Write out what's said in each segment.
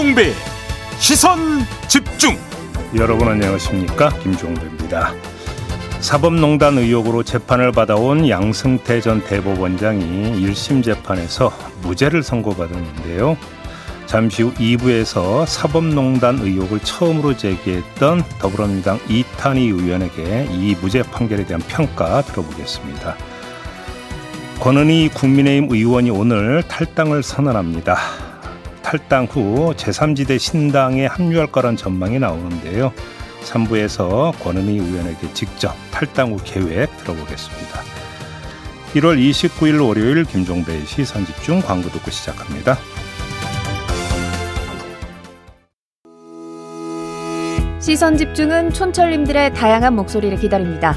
김종배 시선 집중. 여러분 안녕하십니까, 김종배입니다. 사법농단 의혹으로 재판을 받아온 양승태 전 대법원장이 1심 재판에서 무죄를 선고받았는데요. 잠시 후 2부에서 사법농단 의혹을 처음으로 제기했던 더불어민주당 이탄희 의원에게 이 무죄 판결에 대한 평가 들어보겠습니다. 권은희 국민의힘 의원이 오늘 탈당을 선언합니다. 탈당 후 제3지대 신당에 합류할 거란 전망이 나오는데요. 3부에서 권은희 의원에게 직접 탈당 후 계획 들어보겠습니다. 1월 29일 월요일 김종배의 시선집중 광고 듣고 시작합니다. 시선집중은 촌철님들의 다양한 목소리를 기다립니다.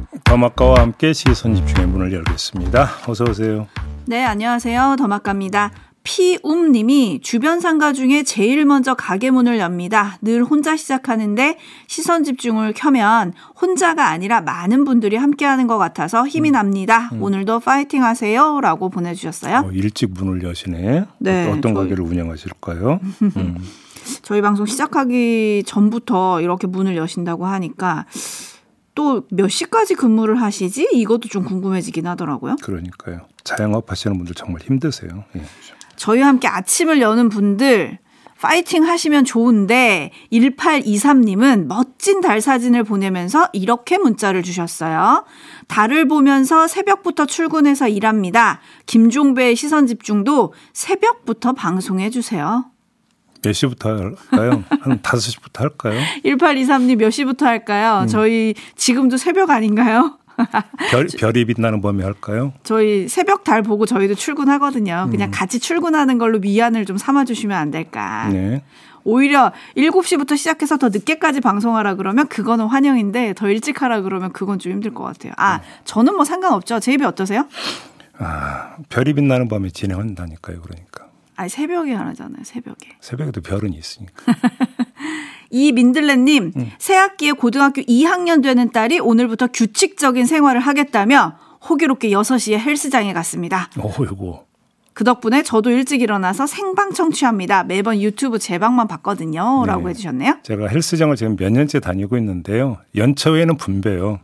더마카와 함께 시선집중의 문을 열겠습니다. 어서 오세요. 네, 안녕하세요. 더마카입니다. 피움님이 주변 상가 중에 제일 먼저 가게 문을 엽니다. 늘 혼자 시작하는데 시선집중을 켜면 혼자가 아니라 많은 분들이 함께하는 것 같아서 힘이 납니다. 오늘도 파이팅 하세요 라고 보내주셨어요. 일찍 문을 여시네. 네, 어떤 가게를 운영하실까요? 저희 방송 시작하기 전부터 이렇게 문을 여신다고 하니까 또 몇 시까지 근무를 하시지? 이것도 좀 궁금해지긴 하더라고요. 그러니까요. 자영업 하시는 분들 정말 힘드세요. 예. 저희와 함께 아침을 여는 분들 파이팅 하시면 좋은데 1823님은 멋진 달 사진을 보내면서 이렇게 문자를 주셨어요. 달을 보면서 새벽부터 출근해서 일합니다. 김종배의 시선집중도 새벽부터 방송해 주세요. 몇 시부터 할까요? 한 5시부터 할까요? 1823님 몇 시부터 할까요? 저희 지금도 새벽 아닌가요? 별이 빛나는 밤에 할까요? 저희 새벽 달 보고 저희도 출근하거든요. 그냥 같이 출근하는 걸로 위안을 좀 삼아주시면 안 될까. 네. 오히려 7시부터 시작해서 더 늦게까지 방송하라 그러면 그거는 환영인데 더 일찍 하라 그러면 그건 좀 힘들 것 같아요. 아, 저는 뭐 상관없죠. 제이비 어떠세요? 아, 별이 빛나는 밤에 진행한다니까요. 그러니까. 아니, 새벽에 하나잖아요. 새벽에. 새벽에도 별은 있으니까. 이 민들레님, 새 학기에 고등학교 2학년 되는 딸이 오늘부터 규칙적인 생활을 하겠다며 호기롭게 6시에 헬스장에 갔습니다. 어이고. 그 덕분에 저도 일찍 일어나서 생방 청취합니다. 매번 유튜브 제방만 봤거든요. 네. 라고 해주셨네요. 제가 헬스장을 지금 몇 년째 다니고 있는데요. 연차회는 분배요.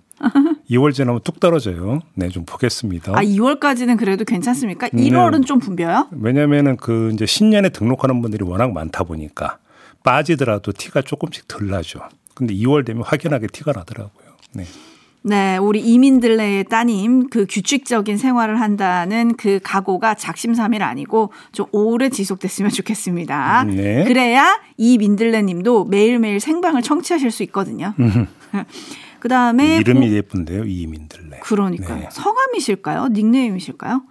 2월 지나면 뚝 떨어져요. 네, 좀 보겠습니다. 아, 2월까지는 그래도 괜찮습니까? 1월은 네. 좀 분벼요? 왜냐면은 그 이제 신년에 등록하는 분들이 워낙 많다 보니까 빠지더라도 티가 조금씩 덜 나죠. 근데 2월 되면 확연하게 티가 나더라고요. 네. 네, 우리 이민들레의 따님 그 규칙적인 생활을 한다는 그 각오가 작심삼일 아니고 좀 오래 지속됐으면 좋겠습니다. 네. 그래야 이 민들레님도 매일매일 생방을 청취하실 수 있거든요. 그다음에 이름이 예쁜데요. 이민들레. 그러니까요. 네. 성함이실까요? 닉네임이실까요?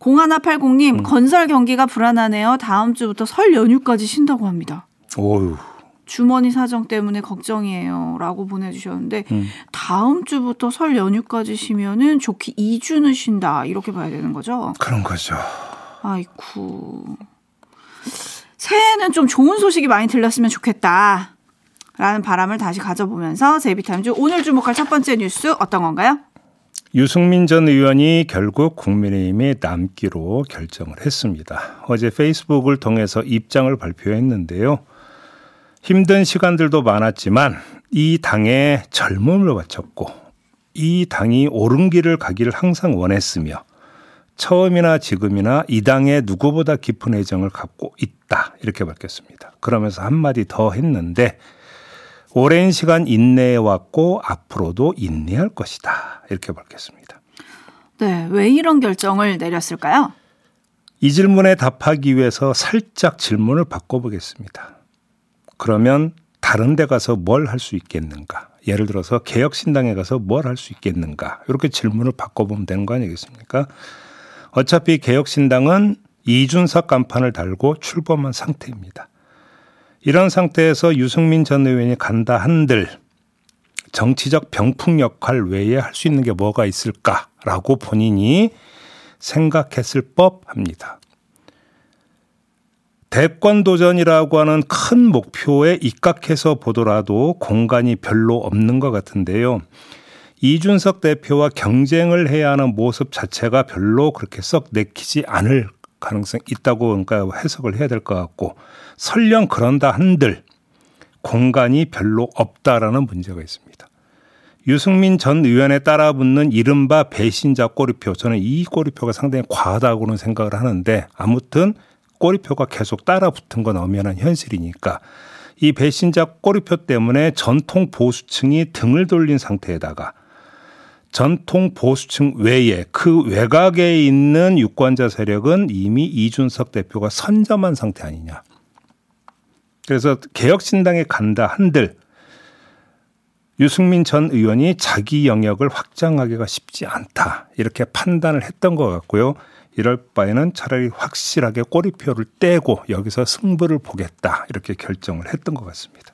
0180님 건설 경기가 불안하네요. 다음 주부터 설 연휴까지 쉰다고 합니다. 오유. 주머니 사정 때문에 걱정이에요 라고 보내주셨는데 다음 주부터 설 연휴까지 쉬면은 좋게 2주는 쉰다 이렇게 봐야 되는 거죠? 그런 거죠. 아이쿠. 새해에는 좀 좋은 소식이 많이 들렸으면 좋겠다 라는 바람을 다시 가져보면서 JB타임즈 오늘 주목할 첫 번째 뉴스 어떤 건가요? 유승민 전 의원이 결국 국민의힘에 남기로 결정을 했습니다. 어제 페이스북을 통해서 입장을 발표했는데요. 힘든 시간들도 많았지만 이 당에 젊음을 바쳤고 이 당이 옳은 길을 가기를 항상 원했으며 처음이나 지금이나 이 당에 누구보다 깊은 애정을 갖고 있다 이렇게 밝혔습니다. 그러면서 한마디 더 했는데 오랜 시간 인내해왔고 앞으로도 인내할 것이다 이렇게 밝혔습니다. 네, 왜 이런 결정을 내렸을까요? 이 질문에 답하기 위해서 살짝 질문을 바꿔보겠습니다. 그러면 다른 데 가서 뭘 할 수 있겠는가? 예를 들어서 개혁신당에 가서 뭘 할 수 있겠는가? 이렇게 질문을 바꿔보면 되는 거 아니겠습니까? 어차피 개혁신당은 이준석 간판을 달고 출범한 상태입니다. 이런 상태에서 유승민 전 의원이 간다 한들 정치적 병풍 역할 외에 할 수 있는 게 뭐가 있을까라고 본인이 생각했을 법합니다. 대권 도전이라고 하는 큰 목표에 입각해서 보더라도 공간이 별로 없는 것 같은데요. 이준석 대표와 경쟁을 해야 하는 모습 자체가 별로 그렇게 썩 내키지 않을 가능성이 있다고 그러니까 해석을 해야 될 것 같고, 설령 그런다 한들 공간이 별로 없다라는 문제가 있습니다. 유승민 전 의원에 따라 붙는 이른바 배신자 꼬리표, 저는 이 꼬리표가 상당히 과하다고는 생각을 하는데, 아무튼 꼬리표가 계속 따라 붙은 건 엄연한 현실이니까 이 배신자 꼬리표 때문에 전통 보수층이 등을 돌린 상태에다가 전통 보수층 외에 그 외곽에 있는 유권자 세력은 이미 이준석 대표가 선점한 상태 아니냐. 그래서 개혁신당에 간다 한들 유승민 전 의원이 자기 영역을 확장하기가 쉽지 않다, 이렇게 판단을 했던 것 같고요. 이럴 바에는 차라리 확실하게 꼬리표를 떼고 여기서 승부를 보겠다, 이렇게 결정을 했던 것 같습니다.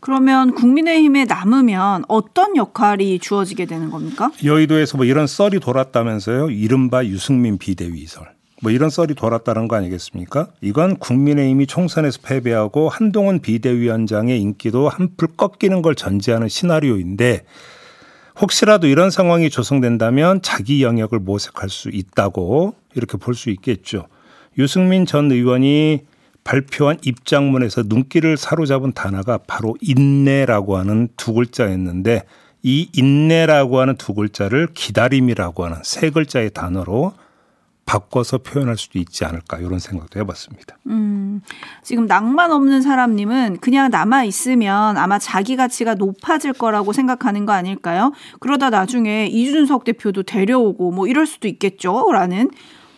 그러면 국민의힘에 남으면 어떤 역할이 주어지게 되는 겁니까? 여의도에서 뭐 이런 썰이 돌았다면서요. 이른바 유승민 비대위설. 뭐 이런 썰이 돌았다는 거 아니겠습니까? 이건 국민의힘이 총선에서 패배하고 한동훈 비대위원장의 인기도 한풀 꺾이는 걸 전제하는 시나리오인데, 혹시라도 이런 상황이 조성된다면 자기 영역을 모색할 수 있다고 이렇게 볼 수 있겠죠. 유승민 전 의원이 발표한 입장문에서 눈길을 사로잡은 단어가 바로 인내라고 하는 두 글자였는데, 이 인내라고 하는 두 글자를 기다림이라고 하는 세 글자의 단어로 바꿔서 표현할 수도 있지 않을까, 이런 생각도 해봤습니다. 지금 낭만 없는 사람님은 그냥 남아있으면 아마 자기 가치가 높아질 거라고 생각하는 거 아닐까요? 그러다 나중에 이준석 대표도 데려오고 뭐 이럴 수도 있겠죠? 라는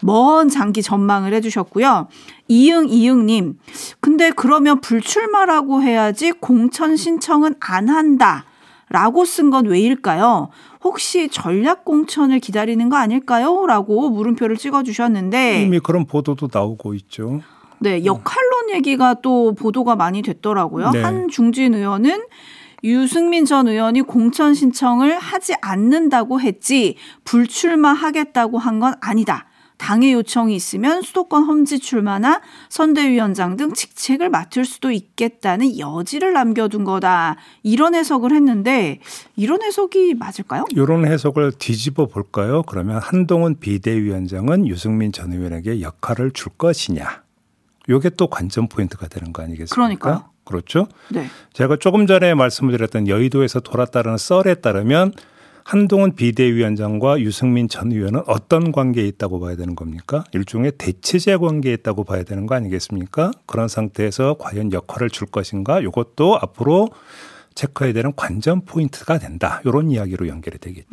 먼 장기 전망을 해주셨고요. 이응님, 근데 그러면 불출마라고 해야지 공천 신청은 안 한다 라고 쓴 건 왜일까요? 혹시 전략 공천을 기다리는 거 아닐까요? 라고 물음표를 찍어주셨는데, 이미 그런 보도도 나오고 있죠. 네, 역할론 얘기가 또 보도가 많이 됐더라고요. 네. 한중진 의원은 유승민 전 의원이 공천 신청을 하지 않는다고 했지 불출마하겠다고 한 건 아니다. 당의 요청이 있으면 수도권 험지 출마나 선대위원장 등 직책을 맡을 수도 있겠다는 여지를 남겨둔 거다, 이런 해석을 했는데, 이런 해석이 맞을까요? 이런 해석을 뒤집어 볼까요? 그러면 한동훈 비대위원장은 유승민 전 의원에게 역할을 줄 것이냐, 이게 또 관전 포인트가 되는 거 아니겠습니까? 그러니까요. 그렇죠? 네. 제가 조금 전에 말씀을 드렸던 여의도에서 돌았다라는 썰에 따르면 한동훈 비대위원장과 유승민 전 의원은 어떤 관계에 있다고 봐야 되는 겁니까? 일종의 대체제 관계에 있다고 봐야 되는 거 아니겠습니까? 그런 상태에서 과연 역할을 줄 것인가? 이것도 앞으로 체크해야 되는 관전 포인트가 된다, 이런 이야기로 연결이 되겠죠.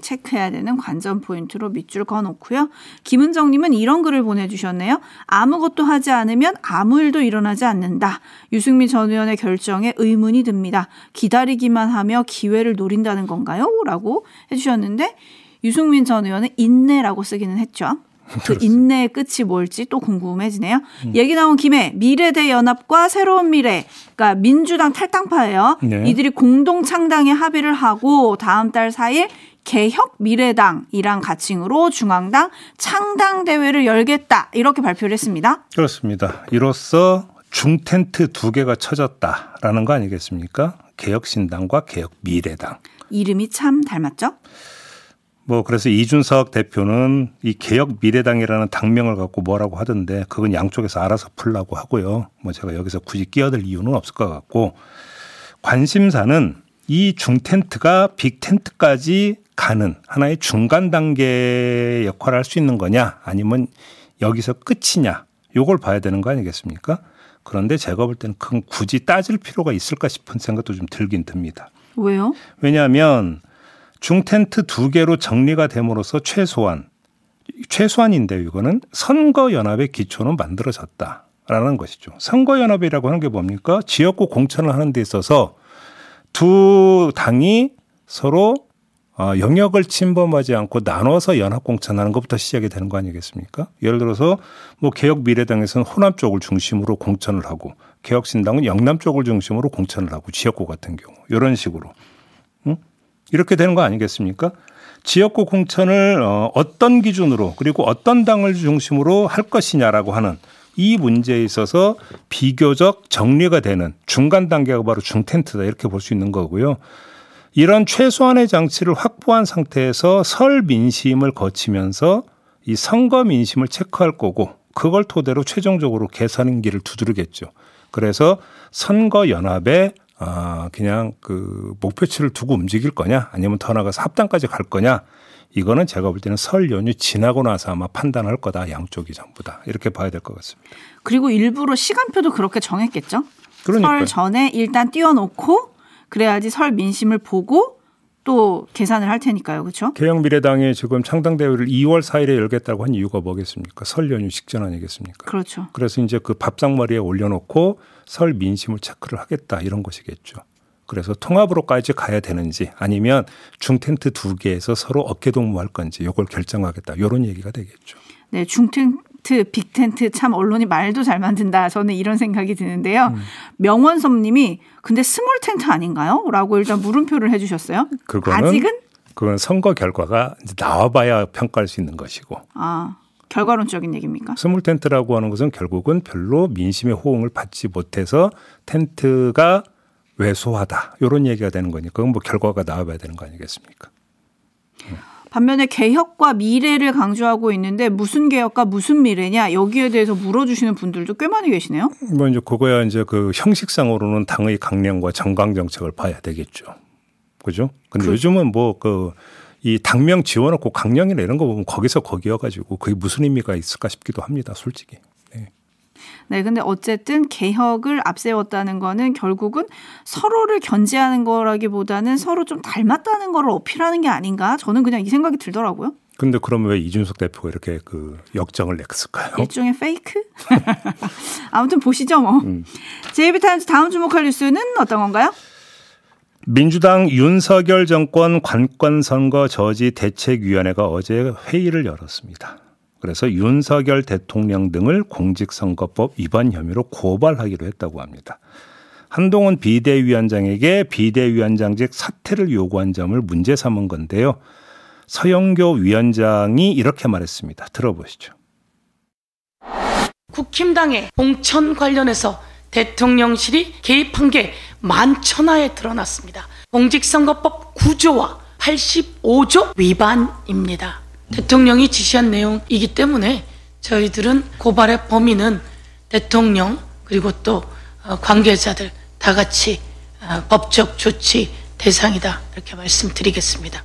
체크해야 되는 관전 포인트로 밑줄 그어놓고요. 김은정님은 이런 글을 보내주셨네요. 아무것도 하지 않으면 아무 일도 일어나지 않는다. 유승민 전 의원의 결정에 의문이 듭니다. 기다리기만 하며 기회를 노린다는 건가요? 라고 해주셨는데, 유승민 전 의원은 인내라고 쓰기는 했죠. 그 인내의 끝이 뭘지 또 궁금해지네요. 얘기 나온 김에 미래대연합과 새로운 미래, 그러니까 민주당 탈당파예요. 네. 이들이 공동 창당에 합의를 하고 다음 달 4일 개혁미래당이랑 가칭으로 중앙당 창당대회를 열겠다, 이렇게 발표를 했습니다. 그렇습니다. 이로써 중텐트 두 개가 쳐졌다라는 거 아니겠습니까? 개혁신당과 개혁미래당. 이름이 참 닮았죠? 뭐 그래서 이준석 대표는 이 개혁미래당이라는 당명을 갖고 뭐라고 하던데, 그건 양쪽에서 알아서 풀라고 하고요. 뭐 제가 여기서 굳이 끼어들 이유는 없을 것 같고, 관심사는 이 중텐트가 빅텐트까지 가는 하나의 중간 단계 역할을 할 수 있는 거냐, 아니면 여기서 끝이냐, 요걸 봐야 되는 거 아니겠습니까? 그런데 제가 볼 때는 그건 굳이 따질 필요가 있을까 싶은 생각도 좀 들긴 듭니다. 왜요? 왜냐하면 중텐트 두 개로 정리가 됨으로써 최소한인데요. 이거는 선거연합의 기초는 만들어졌다라는 것이죠. 선거연합이라고 하는 게 뭡니까? 지역구 공천을 하는 데 있어서 두 당이 서로 영역을 침범하지 않고 나눠서 연합 공천하는 것부터 시작이 되는 거 아니겠습니까? 예를 들어서 뭐 개혁미래당에서는 호남 쪽을 중심으로 공천을 하고, 개혁신당은 영남 쪽을 중심으로 공천을 하고 지역구 같은 경우 이런 식으로 이렇게 되는 거 아니겠습니까? 지역구 공천을 어떤 기준으로 그리고 어떤 당을 중심으로 할 것이냐라고 하는 이 문제에 있어서 비교적 정리가 되는 중간 단계가 바로 중텐트다 이렇게 볼 수 있는 거고요. 이런 최소한의 장치를 확보한 상태에서 설 민심을 거치면서 이 선거 민심을 체크할 거고 그걸 토대로 최종적으로 계산기를 두드리겠죠. 그래서 선거 연합에 그냥 그 목표치를 두고 움직일 거냐 아니면 더 나가서 합당까지 갈 거냐 이거는 제가 볼 때는 설 연휴 지나고 나서 아마 판단할 거다. 양쪽이 전부 다 이렇게 봐야 될 것 같습니다. 그리고 일부러 시간표도 그렇게 정했겠죠. 그러니까요. 설 전에 일단 띄워놓고 그래야지 설 민심을 보고 또 계산을 할 테니까요. 그렇죠? 개혁미래당이 지금 창당대회를 2월 4일에 열겠다고 한 이유가 뭐겠습니까? 설 연휴 직전 아니겠습니까? 그렇죠. 그래서 이제 그 밥상머리에 올려놓고 설 민심을 체크를 하겠다 이런 것이겠죠. 그래서 통합으로까지 가야 되는지 아니면 중텐트 두 개에서 서로 어깨동무할 건지 이걸 결정하겠다. 이런 얘기가 되겠죠. 네, 중텐트, 빅텐트 참 언론이 말도 잘 만든다. 저는 이런 생각이 드는데요. 명원섭 님이 근데 스몰 텐트 아닌가요? 라고 일단 물음표를 해 주셨어요. 아직은? 그건 선거 결과가 이제 나와봐야 평가할 수 있는 것이고. 아, 결과론적인 얘기입니까? 스몰 텐트라고 하는 것은 결국은 별로 민심의 호응을 받지 못해서 텐트가 왜소하다 이런 얘기가 되는 거니까 그건 뭐 결과가 나와봐야 되는 거 아니겠습니까? 반면에 개혁과 미래를 강조하고 있는데 무슨 개혁과 무슨 미래냐 여기에 대해서 물어주시는 분들도 꽤 많이 계시네요. 뭐 이제 그거야 이제 그 형식상으로는 당의 강령과 정강 정책을 봐야 되겠죠. 그죠? 근데 요즘은 뭐 그 이 당명 지워놓고 강령이나 이런 거 보면 거기서 거기여가지고 그게 무슨 의미가 있을까 싶기도 합니다, 솔직히. 네, 근데 어쨌든 개혁을 앞세웠다는 거는 결국은 서로를 견제하는 거라기보다는 서로 좀 닮았다는 걸 어필하는 게 아닌가? 저는 그냥 이 생각이 들더라고요. 근데 그럼 왜 이준석 대표가 이렇게 그 역정을 냈을까요? 일종의 페이크? 아무튼 보시죠, 뭐. JB 타임스 다음 주목할 뉴스는 어떤 건가요? 민주당 윤석열 정권 관권선거 저지 대책위원회가 어제 회의를 열었습니다. 그래서 윤석열 대통령 등을 공직선거법 위반 혐의로 고발하기로 했다고 합니다. 한동훈 비대위원장에게 비대위원장직 사퇴를 요구한 점을 문제 삼은 건데요. 서영교 위원장이 이렇게 말했습니다. 들어보시죠. 국힘당의 공천 관련해서 대통령실이 개입한 게 만천하에 드러났습니다. 공직선거법 9조와 85조 위반입니다. 대통령이 지시한 내용이기 때문에 저희들은 고발의 범위는 대통령 그리고 또 관계자들 다 같이 법적 조치 대상이다 이렇게 말씀드리겠습니다.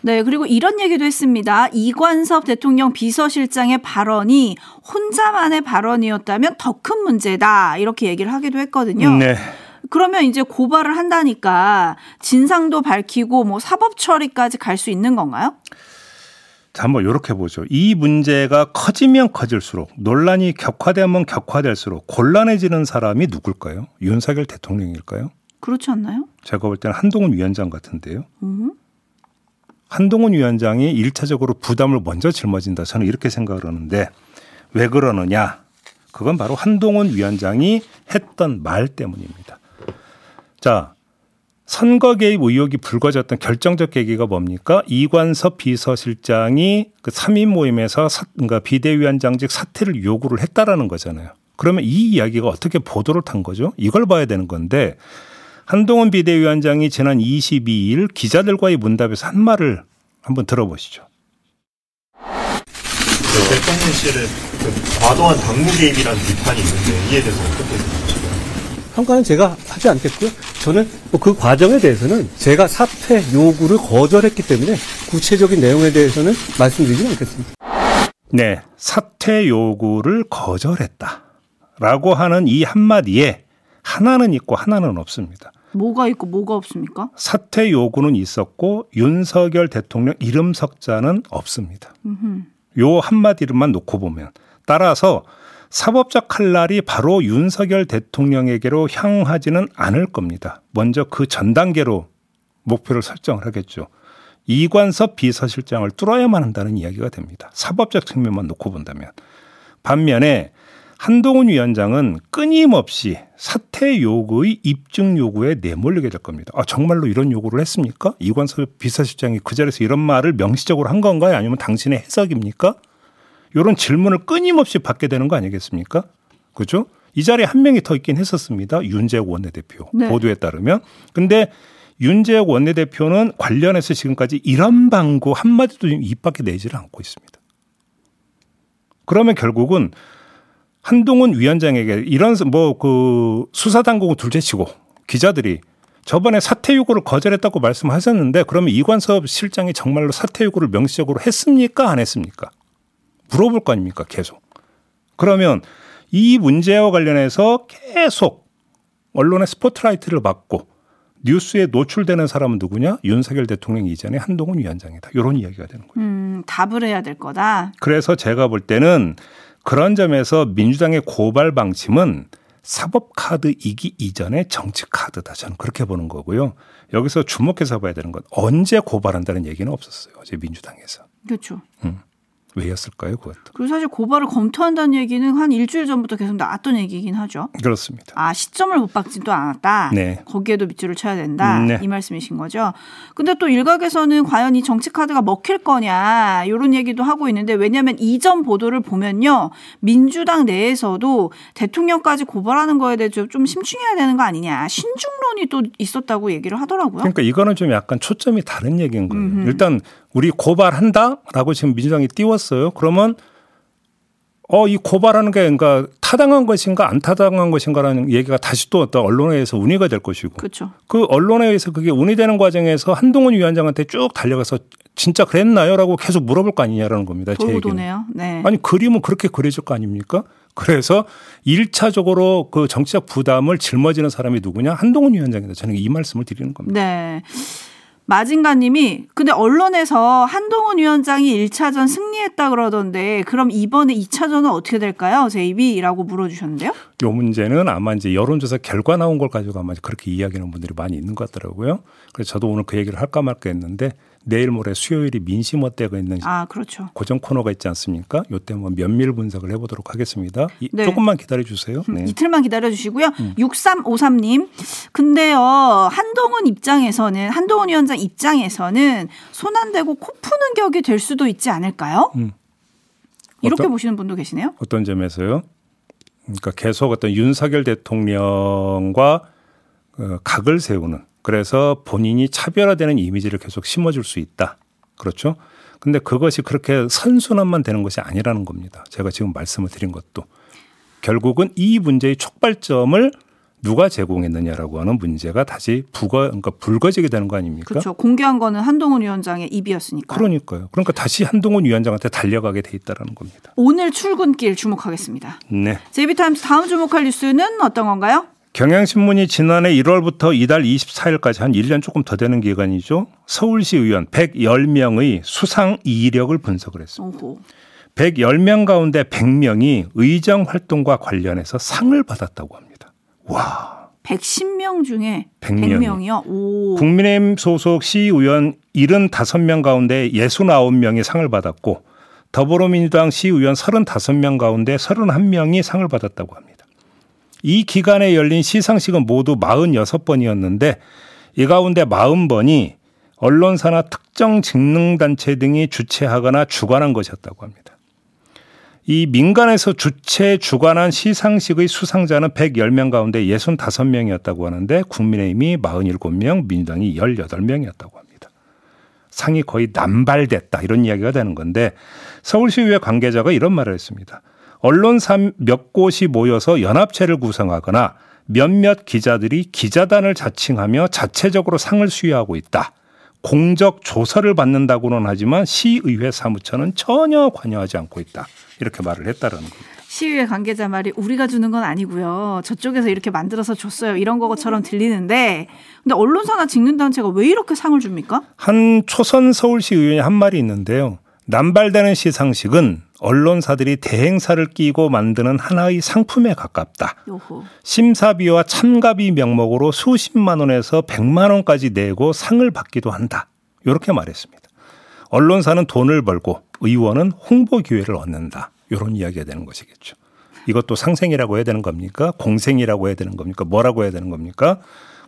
네, 그리고 이런 얘기도 했습니다. 이관섭 대통령 비서실장의 발언이 혼자만의 발언이었다면 더 큰 문제다 이렇게 얘기를 하기도 했거든요. 네. 그러면 이제 고발을 한다니까 진상도 밝히고 뭐 사법 처리까지 갈 수 있는 건가요? 자, 뭐 이렇게 보죠. 이 문제가 커지면 커질수록 논란이 격화되면 격화될수록 곤란해지는 사람이 누굴까요? 윤석열 대통령일까요? 그렇지 않나요? 제가 볼 때는 한동훈 위원장 같은데요. 한동훈 위원장이 1차적으로 부담을 먼저 짊어진다. 저는 이렇게 생각을 하는데 왜 그러느냐? 그건 바로 한동훈 위원장이 했던 말 때문입니다. 자. 선거 개입 의혹이 불거졌던 결정적 계기가 뭡니까? 이관섭 비서실장이 그 3인 모임에서 그러니까 비대위원장직 사퇴를 요구를 했다라는 거잖아요. 그러면 이 이야기가 어떻게 보도를 탄 거죠? 이걸 봐야 되는 건데 한동훈 비대위원장이 지난 22일 기자들과의 문답에서 한 말을 한번 들어보시죠. 대통령실의 과도한 당무 개입이라는 비판이 있는데 이에 대해서 어떻게 생각하십니까? 평가는 제가 하지 않겠고요. 저는 그 과정에 대해서는 제가 사퇴 요구를 거절했기 때문에 구체적인 내용에 대해서는 말씀드리지 않겠습니다. 네, 사퇴 요구를 거절했다라고 하는 이 한마디에 하나는 있고 하나는 없습니다. 뭐가 있고 뭐가 없습니까? 사퇴 요구는 있었고 윤석열 대통령 이름 석자는 없습니다. 요 한마디만 놓고 보면 따라서 사법적 칼날이 바로 윤석열 대통령에게로 향하지는 않을 겁니다. 먼저 그 전 단계로 목표를 설정을 하겠죠. 이관섭 비서실장을 뚫어야만 한다는 이야기가 됩니다. 사법적 측면만 놓고 본다면. 반면에 한동훈 위원장은 끊임없이 사퇴 요구의 입증 요구에 내몰리게 될 겁니다. 아, 정말로 이런 요구를 했습니까? 이관섭 비서실장이 그 자리에서 이런 말을 명시적으로 한 건가요? 아니면 당신의 해석입니까? 이런 질문을 끊임없이 받게 되는 거 아니겠습니까? 그렇죠? 이 자리에 한 명이 더 있긴 했었습니다. 윤재욱 원내대표. 네. 보도에 따르면. 근데 윤재욱 원내대표는 관련해서 지금까지 이런 방구 한마디도 입 밖에 내지를 않고 있습니다. 그러면 결국은 한동훈 위원장에게 이런 그 수사당국을 둘째치고 기자들이 저번에 사퇴 요구를 거절했다고 말씀하셨는데 그러면 이관섭 실장이 정말로 사퇴 요구를 명시적으로 했습니까? 안 했습니까? 물어볼 거 아닙니까? 계속. 그러면 이 문제와 관련해서 계속 언론의 스포트라이트를 받고 뉴스에 노출되는 사람은 누구냐? 윤석열 대통령 이전에 한동훈 위원장이다. 이런 이야기가 되는 거예요. 답을 해야 될 거다. 그래서 제가 볼 때는 그런 점에서 민주당의 고발 방침은 사법카드이기 이전의 정치카드다. 저는 그렇게 보는 거고요. 여기서 주목해서 봐야 되는 건 언제 고발한다는 얘기는 없었어요. 어제 민주당에서. 그렇죠. 왜였을까요? 그것도. 그리고 사실 고발을 검토한다는 얘기는 한 일주일 전부터 계속 나왔던 얘기이긴 하죠. 그렇습니다. 아, 시점을 못 박지도 않았다. 네. 거기에도 밑줄을 쳐야 된다. 네. 이 말씀이신 거죠. 근데 또 일각에서는 과연 이 정치카드가 먹힐 거냐 이런 얘기도 하고 있는데 왜냐하면 이전 보도를 보면요. 민주당 내에서도 대통령까지 고발하는 거에 대해서 좀 심층해야 되는 거 아니냐. 신중론이 또 있었다고 얘기를 하더라고요. 그러니까 이거는 좀 약간 초점이 다른 얘기인 거예요. 일단 우리 고발한다라고 지금 민주당이 띄웠어요. 그러면 이 고발하는 게 그러니까 타당한 것인가 안 타당한 것인가라는 얘기가 다시 또 어떤 언론에 의해서 운의가 될 것이고 그쵸. 그 언론에 의해서 그게 운의되는 과정에서 한동훈 위원장한테 쭉 달려가서 진짜 그랬나요? 라고 계속 물어볼 거 아니냐라는 겁니다. 제 얘기는. 네. 아니 그림은 그렇게 그려질 거 아닙니까? 그래서 1차적으로 그 정치적 부담을 짊어지는 사람이 누구냐? 한동훈 위원장이다. 저는 이 말씀을 드리는 겁니다. 네. 마징가님이 근데 언론에서 한동훈 위원장이 1차전 승리했다 그러던데 그럼 이번에 2차전은 어떻게 될까요? JB라고 물어주셨는데요. 이 문제는 아마 이제 여론조사 결과 나온 걸 가지고 아마 그렇게 이야기하는 분들이 많이 있는 것 같더라고요. 그래서 저도 오늘 그 얘기를 할까 말까 했는데 내일 모레 수요일이 민심 어때가 있는 그렇죠. 고정 코너가 있지 않습니까? 이때 한번 면밀 분석을 해보도록 하겠습니다. 네. 조금만 기다려주세요. 네. 이틀만 기다려주시고요. 6353님. 근데요. 한동훈 위원장 입장에서는 손 안 대고 코 푸는 격이 될 수도 있지 않을까요? 이렇게 보시는 분도 계시네요. 어떤 점에서요? 그러니까 계속 어떤 윤석열 대통령과 각을 세우는 그래서 본인이 차별화되는 이미지를 계속 심어줄 수 있다. 그렇죠? 근데 그것이 그렇게 선순환만 되는 것이 아니라는 겁니다. 제가 지금 말씀을 드린 것도. 결국은 이 문제의 촉발점을 누가 제공했느냐라고 하는 문제가 다시 그러니까 불거지게 되는 거 아닙니까? 그렇죠. 공개한 거는 한동훈 위원장의 입이었으니까. 그러니까요. 그러니까 다시 한동훈 위원장한테 달려가게 돼 있다는 겁니다. 오늘 출근길 주목하겠습니다. 네. JB타임스 다음 주목할 뉴스는 어떤 건가요? 경향신문이 지난해 1월부터 이달 24일까지 한 1년 조금 더 되는 기간이죠. 서울시 의원 110명의 수상 이력을 분석을 했습니다. 110명 가운데 100명이 의정 활동과 관련해서 상을 받았다고 합니다. 와. 110명 중에 100명이요? 오. 국민의힘 소속 시의원 75명 가운데 69명이 상을 받았고 더불어민주당 시의원 35명 가운데 31명이 상을 받았다고 합니다. 이 기간에 열린 시상식은 모두 46번이었는데 이 가운데 40번이 언론사나 특정 직능단체 등이 주최하거나 주관한 것이었다고 합니다. 이 민간에서 주최 주관한 시상식의 수상자는 110명 가운데 65명이었다고 하는데 국민의힘이 47명, 민주당이 18명이었다고 합니다. 상이 거의 남발됐다 이런 이야기가 되는 건데 서울시의회 관계자가 이런 말을 했습니다. 언론사 몇 곳이 모여서 연합체를 구성하거나 몇몇 기자들이 기자단을 자칭하며 자체적으로 상을 수여하고 있다. 공적 조서를 받는다고는 하지만 시의회 사무처는 전혀 관여하지 않고 있다. 이렇게 말을 했다는 겁니다. 시의회 관계자 말이 우리가 주는 건 아니고요. 저쪽에서 이렇게 만들어서 줬어요. 이런 것처럼 들리는데 근데 언론사나 직능단체가 왜 이렇게 상을 줍니까? 한 초선 서울시 의원이 한 말이 있는데요. 남발되는 시상식은 언론사들이 대행사를 끼고 만드는 하나의 상품에 가깝다. 심사비와 참가비 명목으로 수십만 원에서 100만 원까지 내고 상을 받기도 한다. 이렇게 말했습니다. 언론사는 돈을 벌고 의원은 홍보 기회를 얻는다. 이런 이야기가 되는 것이겠죠. 이것도 상생이라고 해야 되는 겁니까? 공생이라고 해야 되는 겁니까? 뭐라고 해야 되는 겁니까?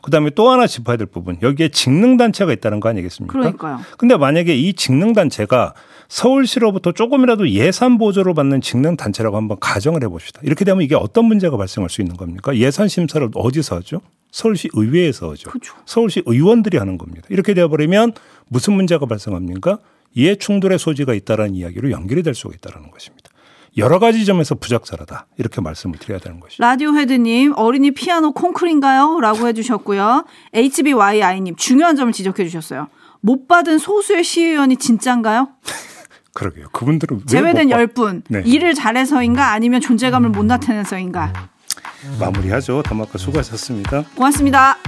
그다음에 또 하나 짚어야 될 부분, 여기에 직능단체가 있다는 거 아니겠습니까? 그러니까요. 근데 만약에 이 직능단체가 서울시로부터 조금이라도 예산 보조를 받는 직능단체라고 한번 가정을 해봅시다. 이렇게 되면 이게 어떤 문제가 발생할 수 있는 겁니까? 예산 심사를 어디서 하죠? 서울시 의회에서 하죠. 그렇죠. 서울시 의원들이 하는 겁니다. 이렇게 되어버리면 무슨 문제가 발생합니까? 이해 충돌의 소지가 있다는 이야기로 연결이 될 수가 있다는 것입니다. 여러 가지 점에서 부적절하다, 이렇게 말씀을 드려야 되는 것이죠. 라디오헤드님, 어린이 피아노 콩쿨인가요? 라고 해주셨고요. HBYI님, 중요한 점을 지적해 주셨어요. 못 받은 소수의 시의원이 진짜인가요? 그러게요. 그분들은 제외된 10분. 네. 일을 잘해서인가 아니면 존재감을 못 나타내서인가. 마무리하죠. 담화가 수고하셨습니다. 고맙습니다.